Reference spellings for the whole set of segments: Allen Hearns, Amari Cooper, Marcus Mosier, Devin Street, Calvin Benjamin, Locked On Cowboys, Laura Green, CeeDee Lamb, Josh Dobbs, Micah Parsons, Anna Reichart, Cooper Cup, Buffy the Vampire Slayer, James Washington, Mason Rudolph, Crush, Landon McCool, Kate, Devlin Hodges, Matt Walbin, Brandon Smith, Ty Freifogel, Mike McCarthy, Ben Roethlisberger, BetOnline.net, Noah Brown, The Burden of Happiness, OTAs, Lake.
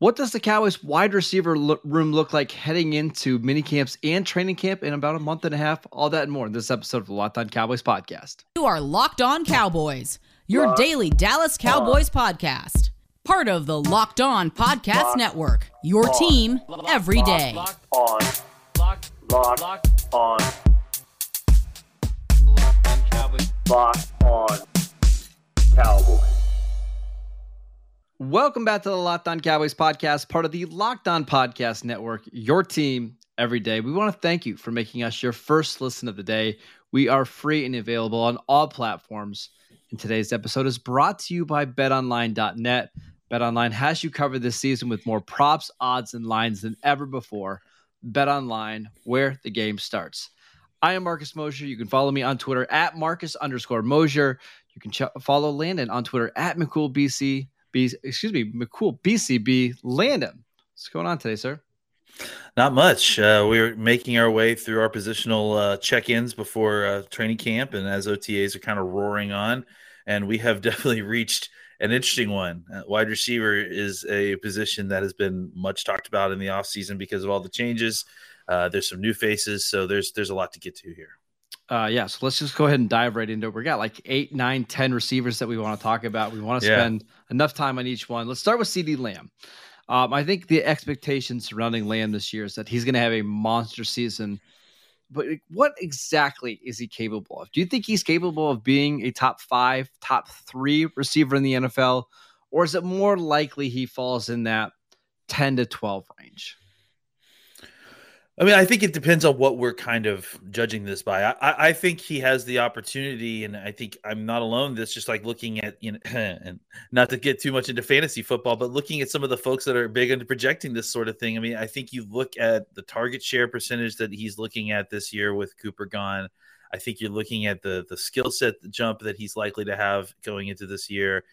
What does the Cowboys wide receiver room look like heading into minicamps and training camp in about a month and a half? All that and more in this episode of the Locked On Cowboys podcast. You are Locked On Cowboys, your daily Dallas Cowboys podcast. Part of the Locked On Podcast Network, your team every day. Locked On. Locked On. Locked On. Locked On Cowboys. Locked On Cowboys. Welcome back to the Locked On Cowboys podcast, part of the Locked On Podcast Network, your team every day. We want to thank you for making us your first listen of the day. We are free and available on all platforms. And today's episode is brought to you by BetOnline.net. BetOnline has you covered this season with more props, odds, and lines than ever before. BetOnline, where the game starts. I am Marcus Mosier. You can follow me on Twitter at Marcus_Mosier. You can follow Landon on Twitter at McCool BCB. Landon, what's going on today, sir? Not much. We're making our way through our positional check-ins before training camp, and as OTAs are kind of roaring on, and we have definitely reached an interesting one. Wide receiver is a position that has been much talked about in the offseason because of all the changes. There's some new faces, so there's a lot to get to here. So let's just go ahead and dive right into it. We got like 8, 9, 10 receivers that we want to talk about. We want to spend enough time on each one. Let's start with CeeDee Lamb. I think the expectation surrounding Lamb this year is that he's going to have a monster season. But what exactly is he capable of? Do you think he's capable of being a top 5, top 3 receiver in the NFL? Or is it more likely he falls in that 10 to 12 range? I mean, I think it depends on what we're kind of judging this by. I think he has the opportunity, and I think I'm not alone. That's just like looking at, you know, and not to get too much into fantasy football, but looking at some of the folks that are big into projecting this sort of thing. I mean, I think you look at the target share percentage that he's looking at this year with Cooper gone. I think you're looking at the skill set jump that he's likely to have going into this year.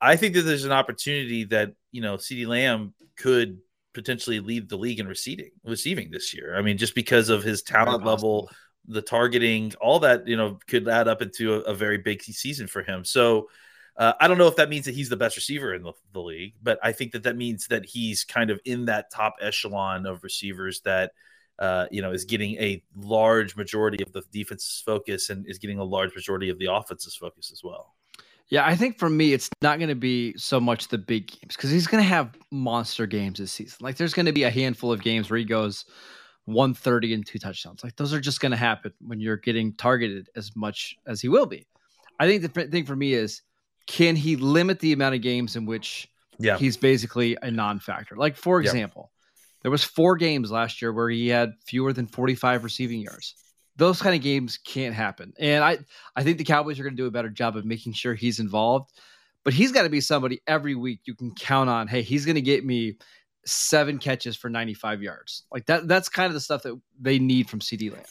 I think that there's an opportunity that, you know, CeeDee Lamb could potentially lead the league in receiving this year. I mean, just because of his talent level, the targeting, all that, you know, could add up into a very big season for him. So I don't know if that means that he's the best receiver in the league, but I think that means that he's kind of in that top echelon of receivers that, you know, is getting a large majority of the defense's focus and is getting a large majority of the offense's focus as well. Yeah, I think for me, it's not going to be so much the big games because he's going to have monster games this season. Like, there's going to be a handful of games where he goes 130 and 2 touchdowns. Like, those are just going to happen when you're getting targeted as much as he will be. I think the thing for me is, can he limit the amount of games in which he's basically a non-factor? Like, for example, there was 4 games last year where he had fewer than 45 receiving yards. Those kind of games can't happen. And I think the Cowboys are going to do a better job of making sure he's involved. But he's got to be somebody every week you can count on. Hey, he's going to get me 7 catches for 95 yards. Like that's kind of the stuff that they need from CeeDee Lamb.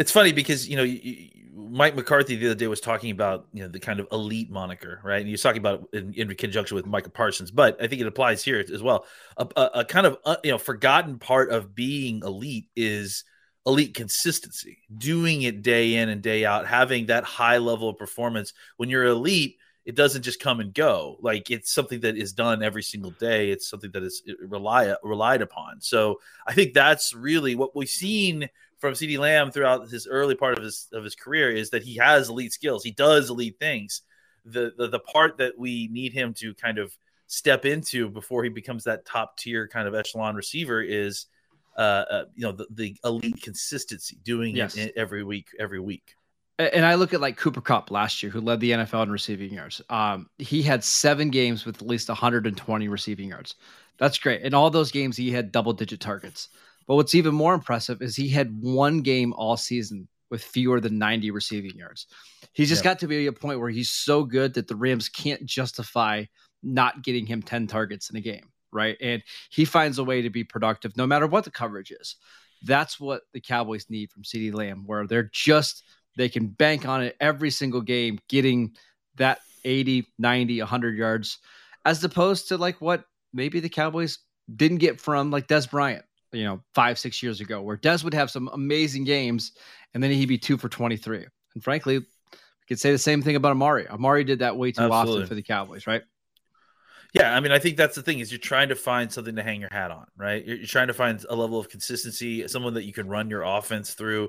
It's funny because, you know, Mike McCarthy the other day was talking about, you know, the kind of elite moniker, right? And he was talking about it in conjunction with Micah Parsons, but I think it applies here as well. A kind of, you know, forgotten part of being elite is elite consistency, doing it day in and day out, having that high level of performance. When you're elite, it doesn't just come and go. Like, it's something that is done every single day. It's something that is relied upon. So I think that's really what we've seen from CeeDee Lamb throughout his early part of his career is that he has elite skills. He does elite things. The part that we need him to kind of step into before he becomes that top tier kind of echelon receiver is you know, the elite consistency, doing it every week. And I look at like Cooper Cup last year, who led the NFL in receiving yards. He had 7 games with at least 120 receiving yards. That's great. In all those games, he had double-digit targets. But what's even more impressive is he had 1 game all season with fewer than 90 receiving yards. He's just got to be at a point where he's so good that the Rams can't justify not getting him 10 targets in a game. Right. And he finds a way to be productive no matter what the coverage is. That's what the Cowboys need from CeeDee Lamb, where they can bank on it every single game, getting that 80, 90, 100 yards, as opposed to like what maybe the Cowboys didn't get from like Dez Bryant, 5-6 years ago, where Dez would have some amazing games and then he'd be 2 for 23. And frankly, we could say the same thing about Amari. Amari did that way too often for the Cowboys, right? Yeah, I mean, I think that's the thing, is you're trying to find something to hang your hat on, right? You're trying to find a level of consistency, someone that you can run your offense through.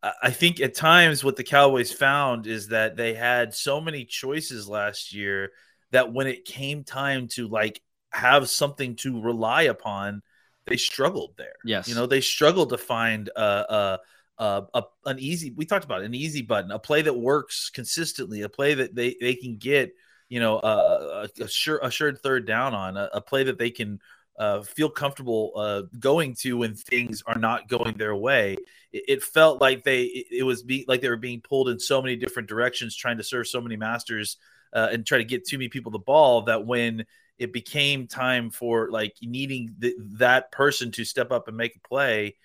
I think at times what the Cowboys found is that they had so many choices last year that when it came time to like have something to rely upon, they struggled there. Yes, they struggled to find an easy. We talked about it, an easy button, a play that works consistently, a play that they can get. Assured third down on a play that they can feel comfortable going to when things are not going their way. It felt like it was like they were being pulled in so many different directions, trying to serve so many masters and try to get too many people the ball, that when it became time for like needing that person to step up and make a play,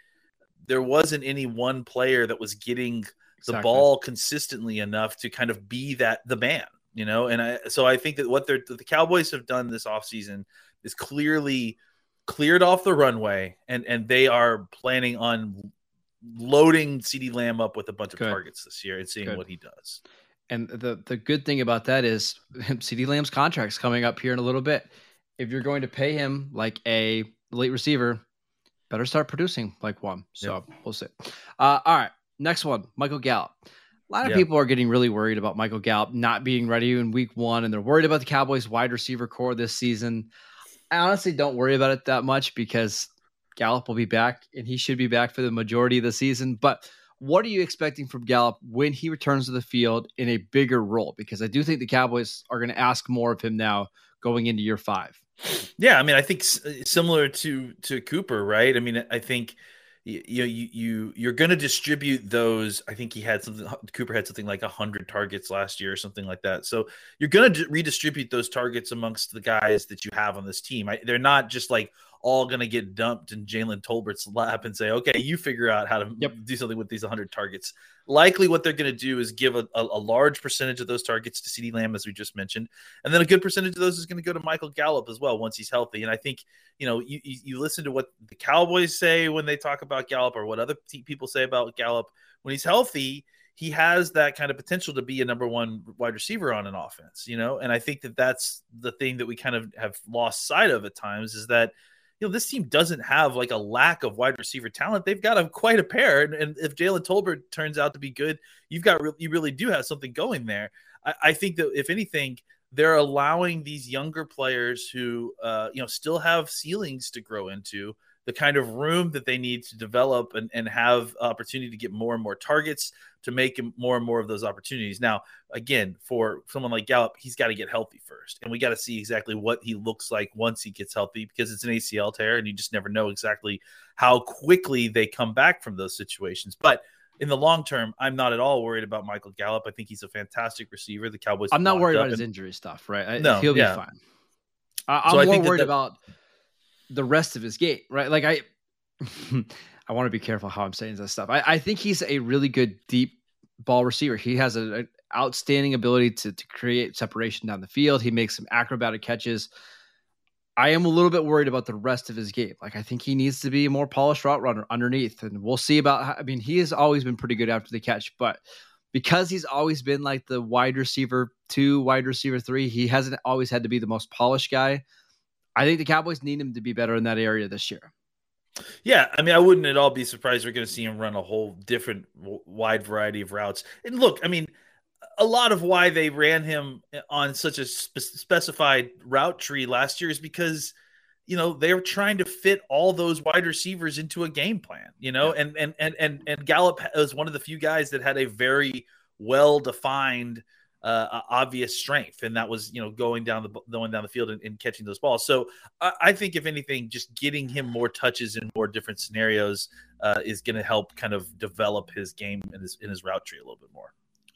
there wasn't any one player that was getting the ball consistently enough to kind of be the man. I think that what the Cowboys have done this offseason is clearly cleared off the runway, and they are planning on loading CeeDee Lamb up with a bunch of targets this year and seeing what he does. And the good thing about that is CeeDee Lamb's contract's coming up here in a little bit. If you're going to pay him like a late receiver, better start producing like one. So we'll see. All right, next one, Michael Gallup. A lot of people are getting really worried about Michael Gallup not being ready in week 1, and they're worried about the Cowboys wide receiver core this season. I honestly don't worry about it that much, because Gallup will be back, and he should be back for the majority of the season. But what are you expecting from Gallup when he returns to the field in a bigger role? Because I do think the Cowboys are going to ask more of him now going into year 5. Yeah, I mean, I think similar to Cooper, right? I mean, I think – You're going to distribute those. I think Cooper had something like 100 targets last year or something like that. So you're going to redistribute those targets amongst the guys that you have on this team. They're not just like all going to get dumped in Jalen Tolbert's lap and say, okay, you figure out how to do something with these 100 targets. Likely what they're going to do is give a large percentage of those targets to CeeDee Lamb, as we just mentioned. And then a good percentage of those is going to go to Michael Gallup as well, once he's healthy. And I think, you listen to what the Cowboys say when they talk about Gallup, or what other people say about Gallup. When he's healthy, he has that kind of potential to be a number 1 wide receiver on an offense, And I think that that's the thing that we kind of have lost sight of at times, is that, this team doesn't have like a lack of wide receiver talent. They've got quite a pair. And if Jalen Tolbert turns out to be good, you really do have something going there. I think that if anything, they're allowing these younger players who, still have ceilings to grow into, the kind of room that they need to develop and have opportunity to get more and more targets, to make more and more of those opportunities. Now, again, for someone like Gallup, he's got to get healthy first. And we got to see exactly what he looks like once he gets healthy, because it's an ACL tear and you just never know exactly how quickly they come back from those situations. But in the long term, I'm not at all worried about Michael Gallup. I think he's a fantastic receiver. The Cowboys. I'm not worried about his injury stuff, right? He'll be fine. I'm more worried about the rest of his game, right? Like I want to be careful how I'm saying that stuff. I think he's a really good deep ball receiver. He has an outstanding ability to create separation down the field. He makes some acrobatic catches. I am a little bit worried about the rest of his game. Like, I think he needs to be a more polished route runner underneath, and we'll see about how, he has always been pretty good after the catch, but because he's always been like the wide receiver 2, wide receiver 3, he hasn't always had to be the most polished guy. I think the Cowboys need him to be better in that area this year. Yeah, I mean, I wouldn't at all be surprised we're going to see him run a whole different wide variety of routes. And look, I mean, a lot of why they ran him on such a specified route tree last year is because, they were trying to fit all those wide receivers into a game plan, and Gallup was one of the few guys that had a very well-defined obvious strength, and that was going down the field and catching those balls. So I think if anything, just getting him more touches in more different scenarios is going to help kind of develop his game and his route tree a little bit more.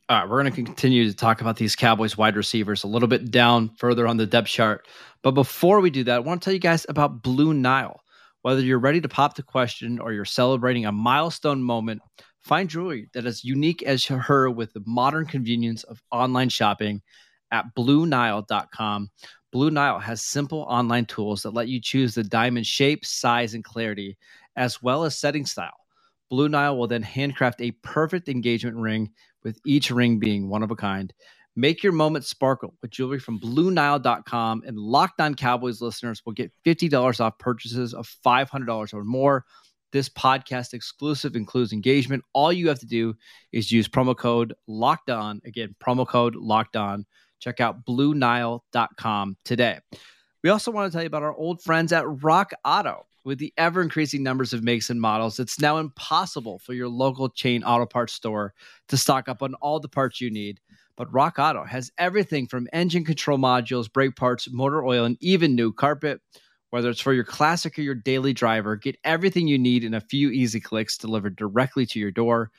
All right, we're going to continue to talk about these Cowboys wide receivers a little bit down further on the depth chart, but before we do that, I want to tell you guys about Blue Nile. Whether you're ready to pop the question or you're celebrating a milestone moment, find jewelry that is unique as her with the modern convenience of online shopping at BlueNile.com. Blue Nile has simple online tools that let you choose the diamond shape, size, and clarity, as well as setting style. Blue Nile will then handcraft a perfect engagement ring, with each ring being one of a kind. Make your moment sparkle with jewelry from BlueNile.com, and Locked On Cowboys listeners will get $50 off purchases of $500 or more. This podcast exclusive includes engagement. All you have to do is use promo code Locked On. Again, promo code Locked On. Check out BlueNile.com today. We also want to tell you about our old friends at Rock Auto. With the ever-increasing numbers of makes and models, it's now impossible for your local chain auto parts store to stock up on all the parts you need. But Rock Auto has everything from engine control modules, brake parts, motor oil, and even new carpet. Whether it's for your classic or your daily driver, get everything you need in a few easy clicks delivered directly to your door.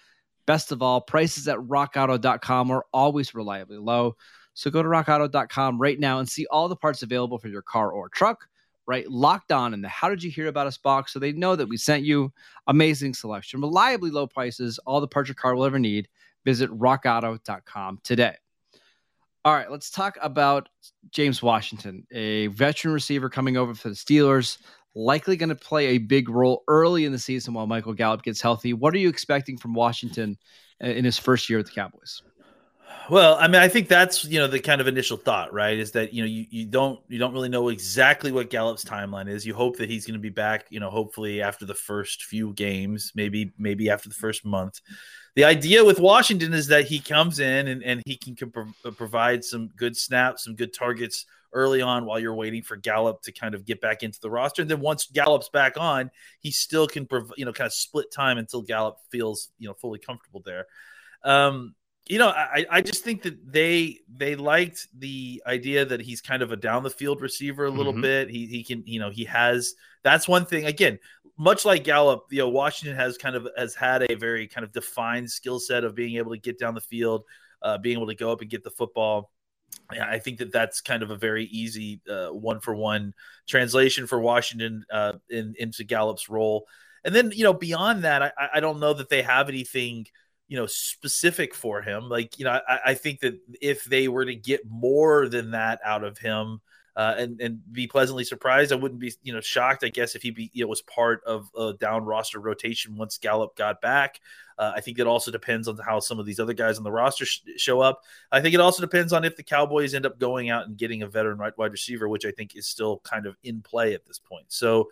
Best of all, prices at rockauto.com are always reliably low. So go to rockauto.com right now and see all the parts available for your car or truck. Right, Locked On in the How Did You Hear About Us box, so they know that we sent you. Amazing selection, reliably low prices, all the parts your car will ever need. Visit rockauto.com today. All right, let's talk about James Washington, a veteran receiver coming over for the Steelers, likely going to play a big role early in the season while Michael Gallup gets healthy. What are you expecting from Washington in his first year with the Cowboys? Well, I mean, I think that's, you know, the kind of initial thought, right, is that, you know, you don't really know exactly what Gallup's timeline is. You hope that he's going to be back, you know, hopefully after the first few games, maybe after the first month. The idea with Washington is that he comes in and he can provide some good snaps, some good targets early on while you're waiting for Gallup to kind of get back into the roster. And then once Gallup's back on, he still can, you know, kind of split time until Gallup feels, you know, fully comfortable there. You know, I just think that they liked the idea that he's kind of a down the field receiver a little bit. He can, you know, he has, that's one thing, again, much like Gallup, you know, Washington has had a very kind of defined skill set of being able to get down the field, being able to go up and get the football. I think that that's kind of a very easy one-for-one translation for Washington into Gallup's role. And then, you know, beyond that, I don't know that they have anything, you know, specific for him. Like, you know, I think that if they were to get more than that out of him and be pleasantly surprised, I wouldn't be, you know, shocked, I guess, if he was part of a down roster rotation once Gallup got back. I think it also depends on how some of these other guys on the roster show up. I think it also depends on if the Cowboys end up going out and getting a veteran wide receiver, which I think is still kind of in play at this point. So,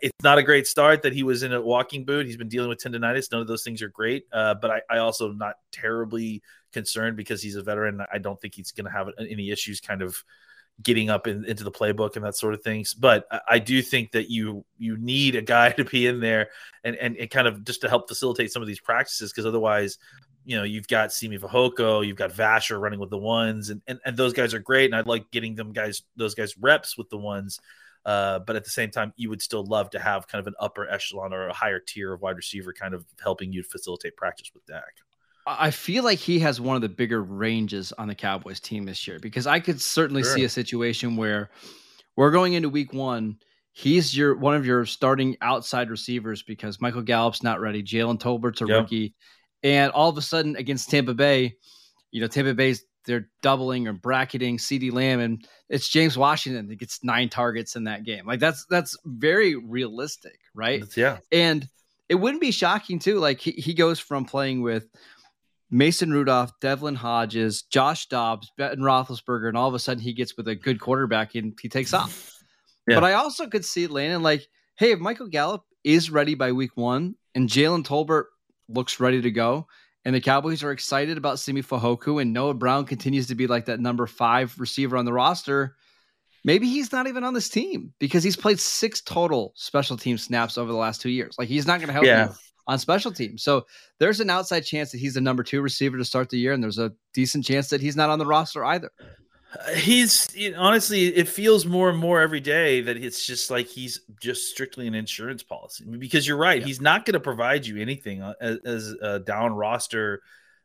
it's not a great start that he was in a walking boot. He's been dealing with tendonitis. None of those things are great. But I also am not terribly concerned because he's a veteran. I don't think he's going to have any issues kind of getting up into the playbook and that sort of things. But I do think that you need a guy to be in there and kind of just to help facilitate some of these practices, because otherwise, you know, you've got Simi Fehoko, you've got Vasher running with the ones, and those guys are great. And I'd like getting those guys reps with the ones. But at the same time, you would still love to have kind of an upper echelon or a higher tier of wide receiver kind of helping you facilitate practice with Dak. I feel like he has one of the bigger ranges on the Cowboys team this year, because I could certainly see a situation where we're going into week one. He's one of your starting outside receivers because Michael Gallup's not ready. Jalen Tolbert's a rookie. And all of a sudden against Tampa Bay, you know, Tampa Bay's, they're doubling or bracketing CeeDee Lamb, and it's James Washington that gets 9 targets in that game. Like that's very realistic, right? Yeah. And it wouldn't be shocking too. Like he goes from playing with Mason Rudolph, Devlin Hodges, Josh Dobbs, Ben Roethlisberger, and all of a sudden he gets with a good quarterback and he takes off. Yeah. But I also could see Landon like, hey, if Michael Gallup is ready by week one and Jalen Tolbert looks ready to go, and the Cowboys are excited about Simi Fehoko, and Noah Brown continues to be like that number 5 receiver on the roster, maybe he's not even on this team because he's played 6 total special team snaps over the last 2 years. Like he's not going to help you on special teams. So there's an outside chance that he's the number 2 receiver to start the year. And there's a decent chance that he's not on the roster either. Honestly, it feels more and more every day that it's just like he's just strictly an insurance policy, because you're right. Yeah. He's not going to provide you anything as a down roster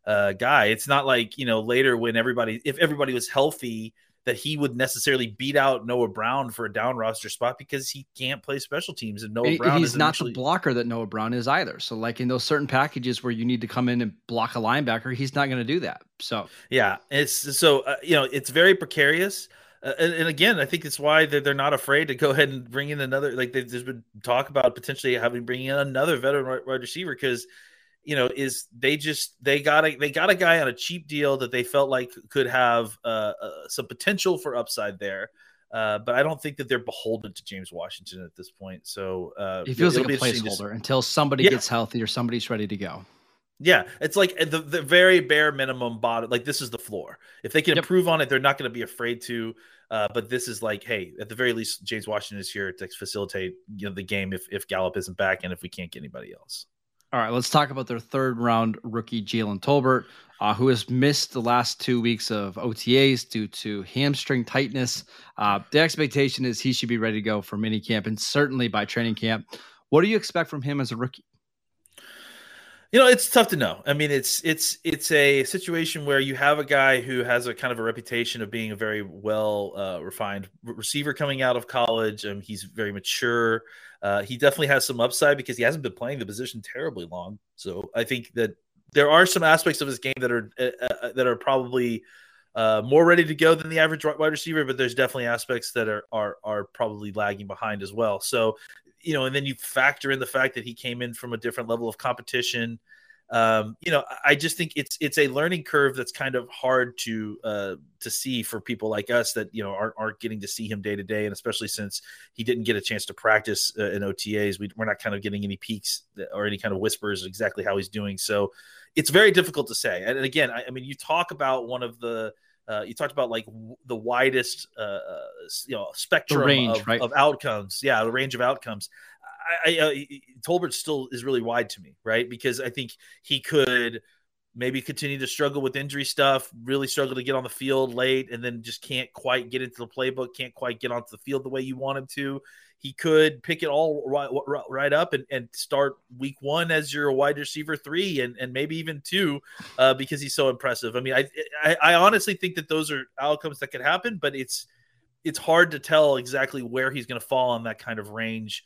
guy. It's not like, you know, later when if everybody was healthy, that he would necessarily beat out Noah Brown for a down roster spot because he can't play special teams. And Noah Brown is not initially the blocker that Noah Brown is either. So like in those certain packages where you need to come in and block a linebacker, he's not going to do that. So, yeah, it's very precarious. And again, I think it's why they're not afraid to go ahead and bring in another, like there's been talk about potentially bringing in another veteran wide receiver. Cause they got a guy on a cheap deal that they felt like could have some potential for upside there. But I don't think that they're beholden to James Washington at this point. So it feels like a placeholder until somebody gets healthy or somebody's ready to go. Yeah, it's like the very bare minimum bottom. Like this is the floor. If they can improve on it, they're not going to be afraid to. But this is like, hey, at the very least, James Washington is here to facilitate the game if Gallup isn't back and if we can't get anybody else. All right, let's talk about their third-round rookie, Jalen Tolbert, who has missed the last 2 weeks of OTAs due to hamstring tightness. The expectation is he should be ready to go for minicamp and certainly by training camp. What do you expect from him as a rookie? It's tough to know. I mean, it's a situation where you have a guy who has a kind of a reputation of being a very well-refined receiver coming out of college. He's very mature. He definitely has some upside because he hasn't been playing the position terribly long. So I think that there are some aspects of his game that are probably more ready to go than the average wide receiver, but there's definitely aspects that are probably lagging behind as well. So, and then you factor in the fact that he came in from a different level of competition. I just think it's a learning curve that's kind of hard to see for people like us that aren't getting to see him day to day, and especially since he didn't get a chance to practice in OTAs, we're not kind of getting any peaks or any kind of whispers exactly how he's doing. So it's very difficult to say. And again, I mean, you talk about one of the the widest spectrum, of outcomes. Yeah, the range of outcomes. Tolbert still is really wide to me, right? Because I think he could maybe continue to struggle with injury stuff, really struggle to get on the field late, and then just can't quite get into the playbook, can't quite get onto the field the way you want him to. He could pick it all right up and start week one as your wide receiver 3 and maybe even 2 because he's so impressive. I mean, I honestly think that those are outcomes that could happen, but it's hard to tell exactly where he's going to fall on that kind of range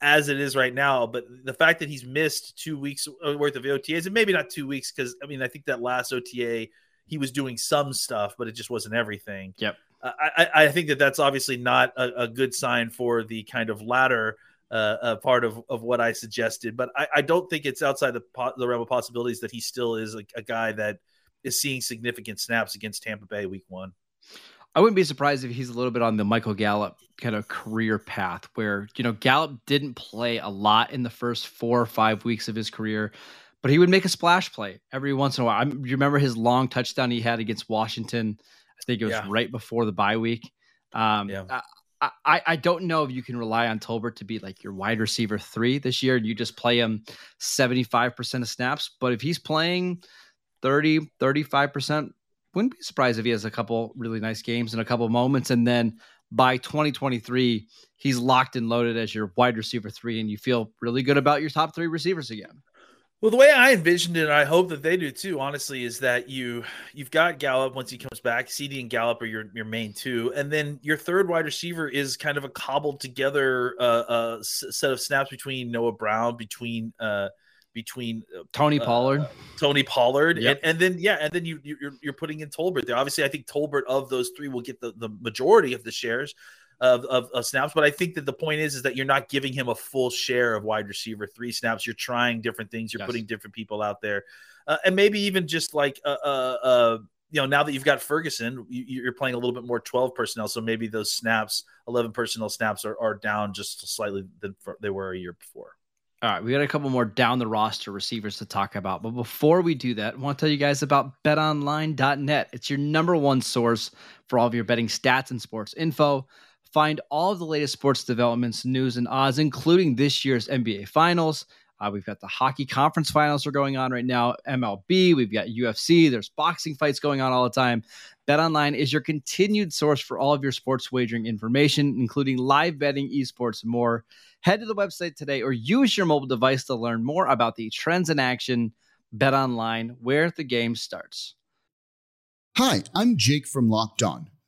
as it is right now. But the fact that he's missed 2 weeks worth of OTAs, and maybe not 2 weeks, because I mean, I think that last OTA, he was doing some stuff, but it just wasn't everything. Yep. I think that that's obviously not a good sign for the kind of latter part of what I suggested, but I don't think it's outside the realm of possibilities that he still is a guy that is seeing significant snaps against Tampa Bay week one. I wouldn't be surprised if he's a little bit on the Michael Gallup kind of career path where, Gallup didn't play a lot in the first 4 or 5 weeks of his career, but he would make a splash play every once in a while. You remember his long touchdown he had against Washington. I think it was right before the bye week. I don't know if you can rely on Tolbert to be like your wide receiver 3 this year. You just play him 75% of snaps, but if he's playing 30, 35%, wouldn't be surprised if he has a couple really nice games and a couple moments. And then by 2023, he's locked and loaded as your wide receiver 3, and you feel really good about your top 3 receivers again. Well, the way I envisioned it, and I hope that they do too, honestly, is that you've got Gallup once he comes back. CeeDee and Gallup are your main 2, and then your third wide receiver is kind of a cobbled together set of snaps between Noah Brown, between Tony Pollard. Yep. And then you're putting in Tolbert there. Obviously, I think Tolbert of those 3 will get the majority of the shares of snaps. But I think that the point is that you're not giving him a full share of wide receiver 3 snaps. You're trying different things. You're putting different people out there. And maybe even just like, now that you've got Ferguson, you're playing a little bit more 12 personnel. So maybe those snaps, 11 personnel snaps are down just slightly than they were a year before. All right, we got a couple more down the roster receivers to talk about. But before we do that, I want to tell you guys about BetOnline.net. It's your number 1 source for all of your betting stats and sports info. Find all of the latest sports developments, news, and odds, including this year's NBA Finals. We've got the hockey conference finals are going on right now, MLB. We've got UFC. There's boxing fights going on all the time. BetOnline is your continued source for all of your sports wagering information, including live betting, esports, and more. Head to the website today or use your mobile device to learn more about the trends in action. BetOnline, where the game starts. Hi, I'm Jake from Locked On.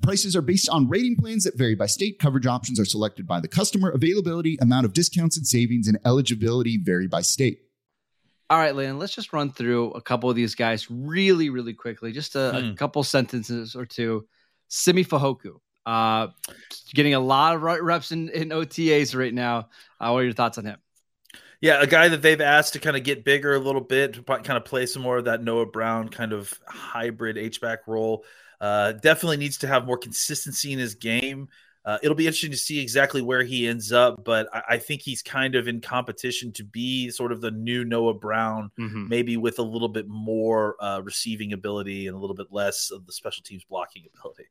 Prices are based on rating plans that vary by state. Coverage options are selected by the customer. Availability, amount of discounts and savings, and eligibility vary by state. All right, Landon, let's just run through a couple of these guys really, really quickly. Just a couple sentences or two. Simi Fehoko, getting a lot of reps in OTAs right now. What are your thoughts on him? Yeah, a guy that they've asked to kind of get bigger a little bit, to kind of play some more of that Noah Brown kind of hybrid H-back role. Definitely needs to have more consistency in his game. It'll be interesting to see exactly where he ends up, but I think he's kind of in competition to be sort of the new Noah Brown, maybe with a little bit more receiving ability and a little bit less of the special teams blocking ability.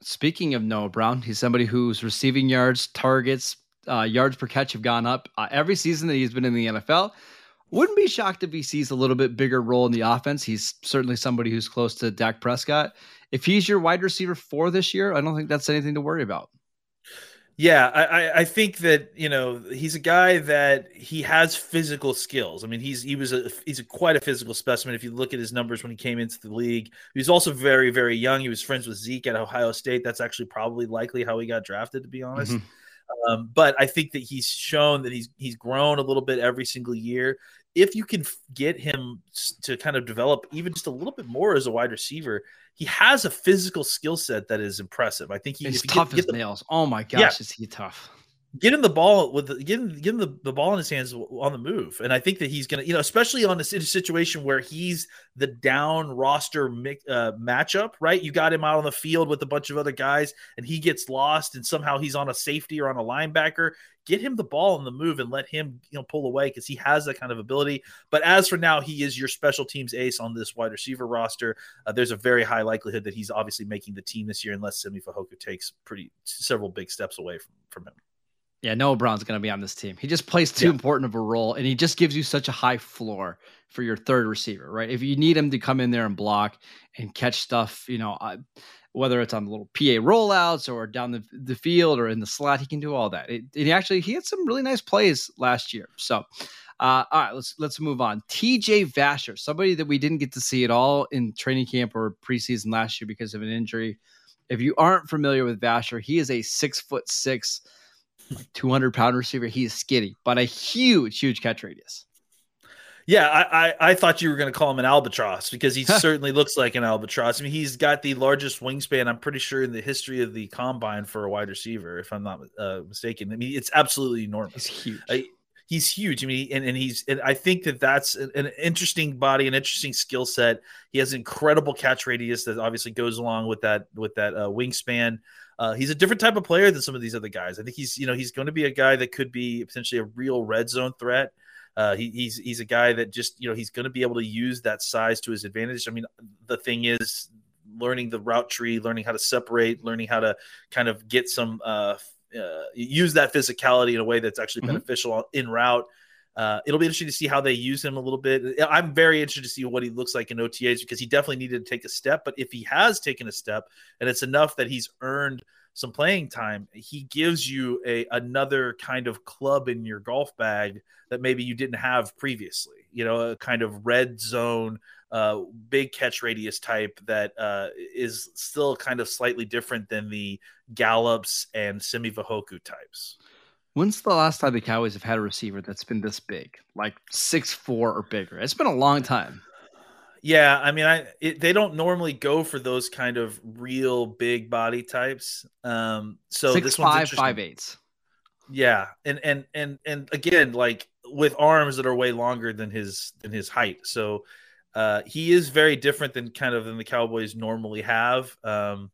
Speaking of Noah Brown, he's somebody whose receiving yards, targets, yards per catch have gone up every season that he's been in the NFL. Wouldn't be shocked if he sees a little bit bigger role in the offense. He's certainly somebody who's close to Dak Prescott. If he's your wide receiver for this year, I don't think that's anything to worry about. Yeah, I think that, you know, he's a guy that he has physical skills. I mean, he's quite a physical specimen. If you look at his numbers when he came into the league, he was also very, very young. He was friends with Zeke at Ohio State. That's actually probably likely how he got drafted, to be honest. But I think that he's shown that he's grown a little bit every single year. If you can get him to kind of develop even just a little bit more as a wide receiver, he has a physical skill set that is impressive. I think he's tough as nails. Oh my gosh, is he tough? Get him the ball the ball in his hands on the move, and I think that he's gonna, you know, especially on this situation where he's the down roster matchup, right? You got him out on the field with a bunch of other guys, and he gets lost, and somehow he's on a safety or on a linebacker. Get him the ball on the move and let him, you know, pull away because he has that kind of ability. But as for now, he is your special teams ace on this wide receiver roster. There's a very high likelihood that he's obviously making the team this year, unless Simi Fehoko takes several big steps away from him. Yeah, Noah Brown's going to be on this team. He just plays too important of a role, and he just gives you such a high floor for your third receiver, right? If you need him to come in there and block and catch stuff, you know, whether it's on little PA rollouts or down the field or in the slot, he can do all that. He had some really nice plays last year. So, all right, let's move on. TJ Vasher, somebody that we didn't get to see at all in training camp or preseason last year because of an injury. If you aren't familiar with Vasher, he is a 6'6", like 200-pound receiver. He is skinny, but a huge catch radius. Yeah, I thought you were going to call him an albatross because he certainly looks like an albatross. I mean, he's got the largest wingspan, I'm pretty sure, in the history of the combine for a wide receiver, if I'm not mistaken. I mean, it's absolutely enormous. He's huge. He's huge. I mean, and I think that that's an interesting body, an interesting skill set. He has an incredible catch radius that obviously goes along with that wingspan. He's a different type of player than some of these other guys. I think he's going to be a guy that could be potentially a real red zone threat. He's a guy that just, you know, he's going to be able to use that size to his advantage. I mean, the thing is learning the route tree, learning how to separate, learning how to kind of get some use that physicality in a way that's actually beneficial in route. It'll be interesting to see how they use him a little bit. I'm very interested to see what he looks like in OTAs because he definitely needed to take a step. But if he has taken a step and it's enough that he's earned some playing time, he gives you another kind of club in your golf bag that maybe you didn't have previously, you know, a kind of red zone, big catch radius type that is still kind of slightly different than the Gallups and Simi Fehoko types. When's the last time the Cowboys have had a receiver that's been this big, like 6'4" or bigger? It's been a long time. Yeah, I mean, they don't normally go for those kind of real big body types. So 6'5", this one's 5'8". Yeah, and again, like with arms that are way longer than his height. So He is very different than the Cowboys normally have. I'm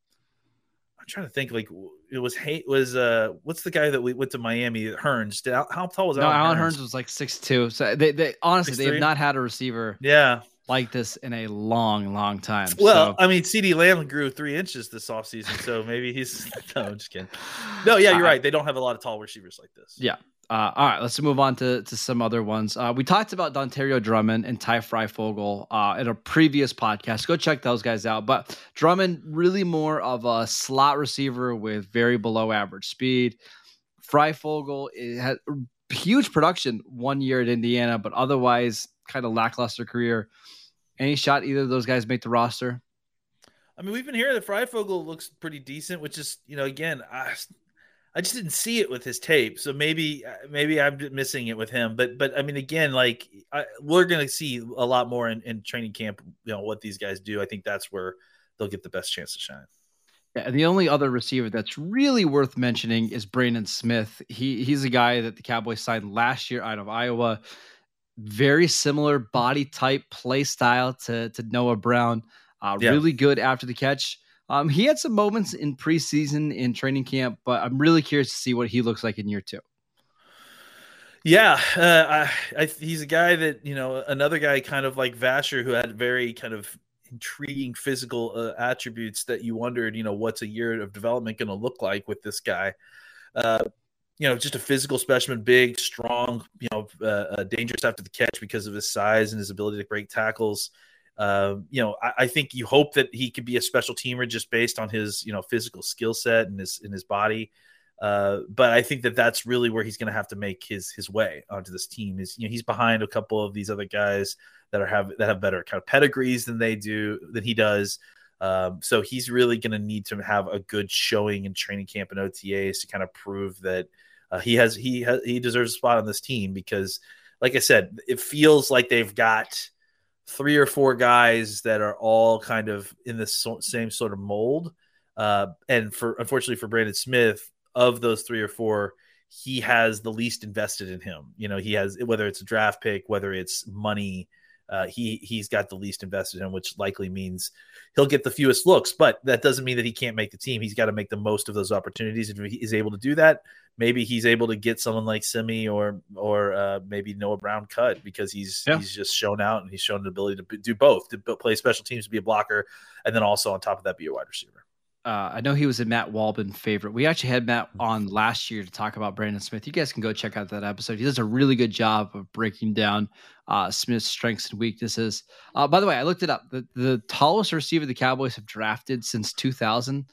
trying to think, what's the guy that we went to Miami, Hearns? How tall was Allen Hearns? Hearns was like 6'2". So they have not had a receiver like this in a long, long time. Well, so. I mean, CeeDee Lamb grew 3 inches this offseason, so maybe he's – no, I'm just kidding. No, yeah, you're right. They don't have a lot of tall receivers like this. Yeah. All right, let's move on to some other ones. We talked about Dontario Drummond and Ty Freifogel in a previous podcast. Go check those guys out. But Drummond, really more of a slot receiver with very below average speed. Freifogel had huge production 1 year at Indiana, but otherwise kind of lackluster career. Any shot either of those guys make the roster? I mean, we've been hearing that Freifogel looks pretty decent, which is, again, I just didn't see it with his tape, so maybe I'm missing it with him. But I mean, again, we're going to see a lot more in training camp. What these guys do, I think that's where they'll get the best chance to shine. Yeah, and the only other receiver that's really worth mentioning is Brandon Smith. He's a guy that the Cowboys signed last year out of Iowa. Very similar body type, play style to Noah Brown. Really good after the catch. He had some moments in preseason in training camp, but I'm really curious to see what he looks like in year two. Yeah. He's a guy that, another guy kind of like Vasher, who had very kind of intriguing physical attributes that you wondered, what's a year of development going to look like with this guy? Just a physical specimen, big, strong, dangerous after the catch because of his size and his ability to break tackles. I think you hope that he could be a special teamer just based on his, physical skill set and his body. But I think that's really where he's going to have to make his way onto this team is, he's behind a couple of these other guys that have better kind of pedigrees than he does. So he's really going to need to have a good showing in training camp and OTAs to kind of prove that he deserves a spot on this team, because like I said, it feels like they've got 3 or 4 guys that are all kind of in the same sort of mold. And unfortunately for Brandon Smith, of those 3 or 4, he has the least invested in him. He has, whether it's a draft pick, whether it's money, he's got the least invested in him, which likely means he'll get the fewest looks, but that doesn't mean that he can't make the team. He's got to make the most of those opportunities. If he is able to do that, maybe he's able to get someone like Simi or maybe Noah Brown cut, because he's just shown out and he's shown an ability to do both, to play special teams, to be a blocker, and then also on top of that, be a wide receiver. I know he was a Matt Walbin favorite. We actually had Matt on last year to talk about Brandon Smith. You guys can go check out that episode. He does a really good job of breaking down Smith's strengths and weaknesses. By the way, I looked it up. The tallest receiver the Cowboys have drafted since 2000,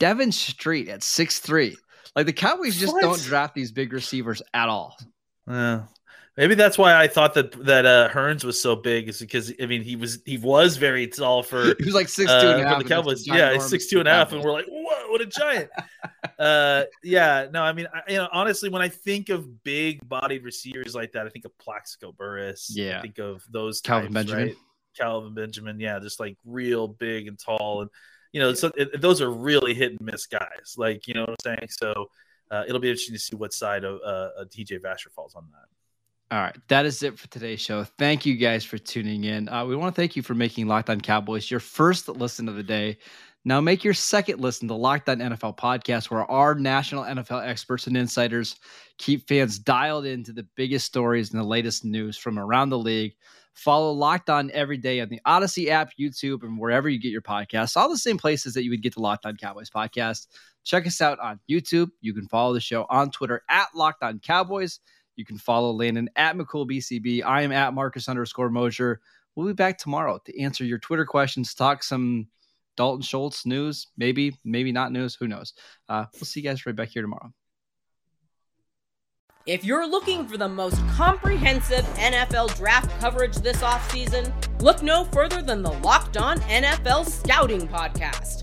Devin Street at 6'3". Like, the Cowboys just don't draft these big receivers at all. Yeah. Maybe that's why I thought that Hearns was so big, is because, I mean, he was very tall for – he was like 6'2 and a half. The Cowboys. Yeah, he's 6'2 and a half, and we're like, whoa, what a giant. Honestly, when I think of big-bodied receivers like that, I think of Plaxico Burress. Yeah. I think of those Calvin types, Benjamin. Right? Calvin Benjamin, yeah, just like real big and tall. And, so those are really hit and miss guys. Like, you know what I'm saying? So it'll be interesting to see what side of TJ Vasher falls on that. All right, that is it for today's show. Thank you guys for tuning in. We want to thank you for making Locked On Cowboys your first listen of the day. Now make your second listen to Locked On NFL Podcast, where our national NFL experts and insiders keep fans dialed into the biggest stories and the latest news from around the league. Follow Locked On every day on the Odyssey app, YouTube, and wherever you get your podcasts, all the same places that you would get the Locked On Cowboys podcast. Check us out on YouTube. You can follow the show on Twitter at Locked On Cowboys. You can follow Landon at McCoolBCB. I am at Marcus_Mosier. We'll be back tomorrow to answer your Twitter questions, talk some Dalton Schultz news, maybe not news, who knows. We'll see you guys right back here tomorrow. If you're looking for the most comprehensive NFL draft coverage this offseason, look no further than the Locked On NFL Scouting Podcast.